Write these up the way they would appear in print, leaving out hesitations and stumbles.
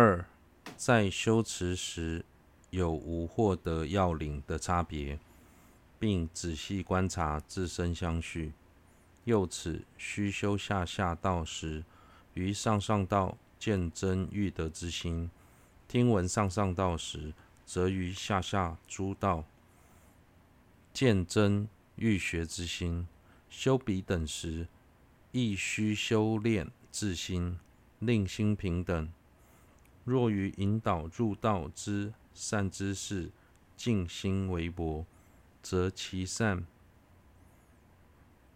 二、在修持时有无获得要领的差别，并仔细观察自身相续。又此须修下下道时，于上上道见真欲得之心；听闻上上道时，则于下下诸道见真欲学之心。修彼等时，亦须修炼自心，令心平等。若于引导入道之善知识尽心为薄，则其善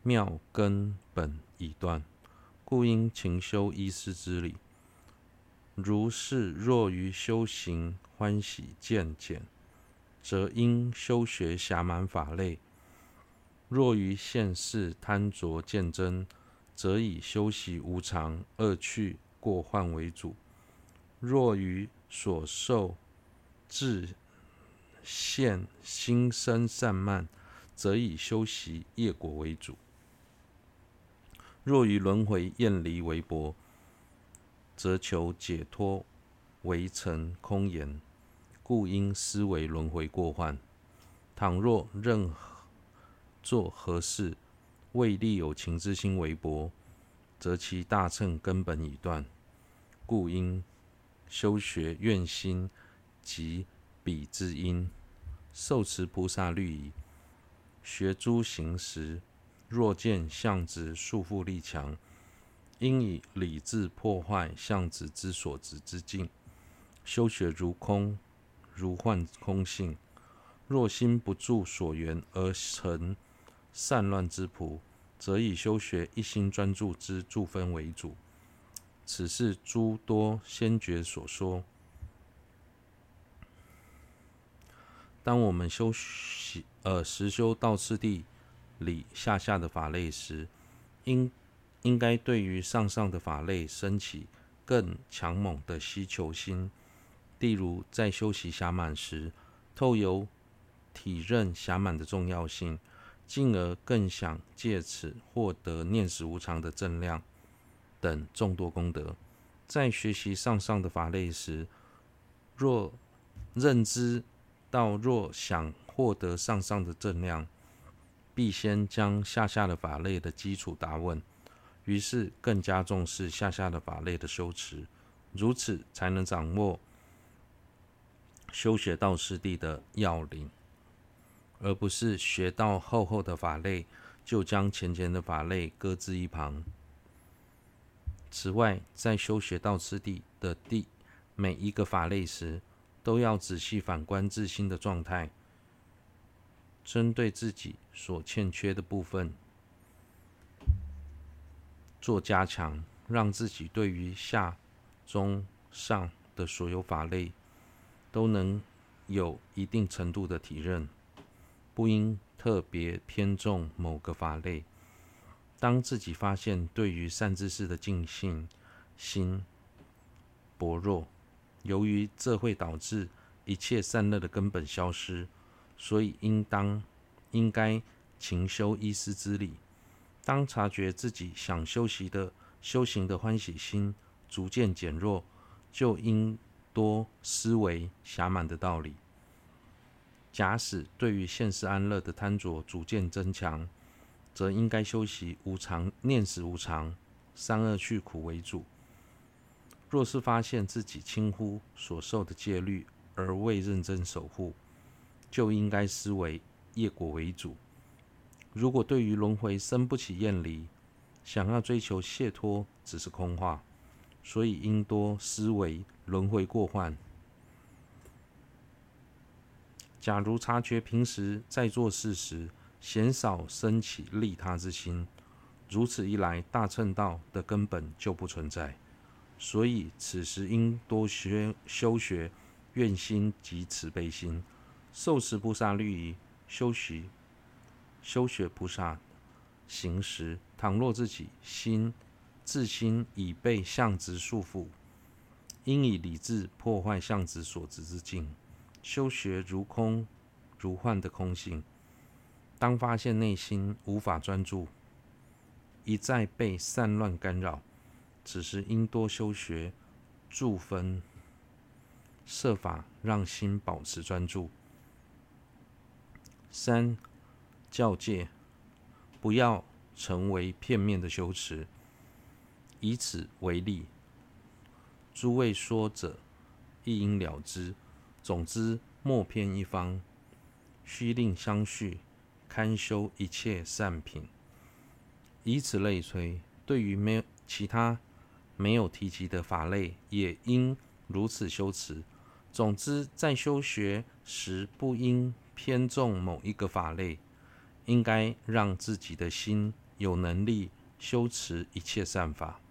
妙根本已断，故应勤修依师之理。如是若于修行欢喜渐减，则应修学暇满法类；若于现世贪着见真，则以修习无常、恶趣、过患为主；若于所受至现心生散漫，则以修习业果为主；若于轮回厌离为薄，则求解脱为成空言，故应思维轮回过患。倘若任作何事未立有情之心为薄，则其大乘根本已断，故应修学愿心及彼之因，受持菩萨律仪。学诸行时，若见相执束缚力强，应以理智破坏相执之所执之境，修学如空如幻空性。若心不住所缘而成散乱之仆，则以修学一心专注之住分为主。此是诸多先觉所说。当我们实修道次第理下下的法类时，应该对于上上的法类升起更强猛的希求心。例如在修习暇满时，透由体认暇满的重要性，进而更想借此获得念死无常的正量等众多功德。在学习上上的法类时，若认知到若想获得上上的正量，必先将下下的法类的基础答问，于是更加重视下下的法类的修持，如此才能掌握修学道次第的要领，而不是学到后的法类就将前的法类搁置一旁。此外，在修学道次第的每一个法类时，都要仔细反观自心的状态，针对自己所欠缺的部分做加强，让自己对于下、中、上的所有法类都能有一定程度的体认，不应特别偏重某个法类。当自己发现对于善知识的尽信心薄弱，由于这会导致一切善乐的根本消失，所以应该勤修依师之理。当察觉自己想修行的欢喜心逐渐减弱，就应多思维暇满的道理。假使对于现世安乐的贪着逐渐增强，则应该修习无常、念死无常、三恶趣苦为主。若是发现自己轻忽所受的戒律而未认真守护，就应该思维业果为主。如果对于轮回生不起厌离，想要追求解脱只是空话，所以应多思维轮回过患。假如察觉平时在做事时鲜少升起利他之心，如此一来，大乘道的根本就不存在。所以此时应多修学愿心及慈悲心，受持菩萨律仪。修学菩萨行时，倘若自己自心已被相执束缚，应以理智破坏相执所执之境，修学如空如幻的空性。当发现内心无法专注，一再被散乱干扰，此时应多修学住分设法让心保持专注。三、教戒，不要成为片面的修持。以此为例，诸位说者一应了之，总之莫偏一方，须令相续，堪修一切善品。以此类推，对于其他没有提及的法类，也应如此修持。总之，在修学时不应偏重某一个法类，应该让自己的心有能力修持一切善法。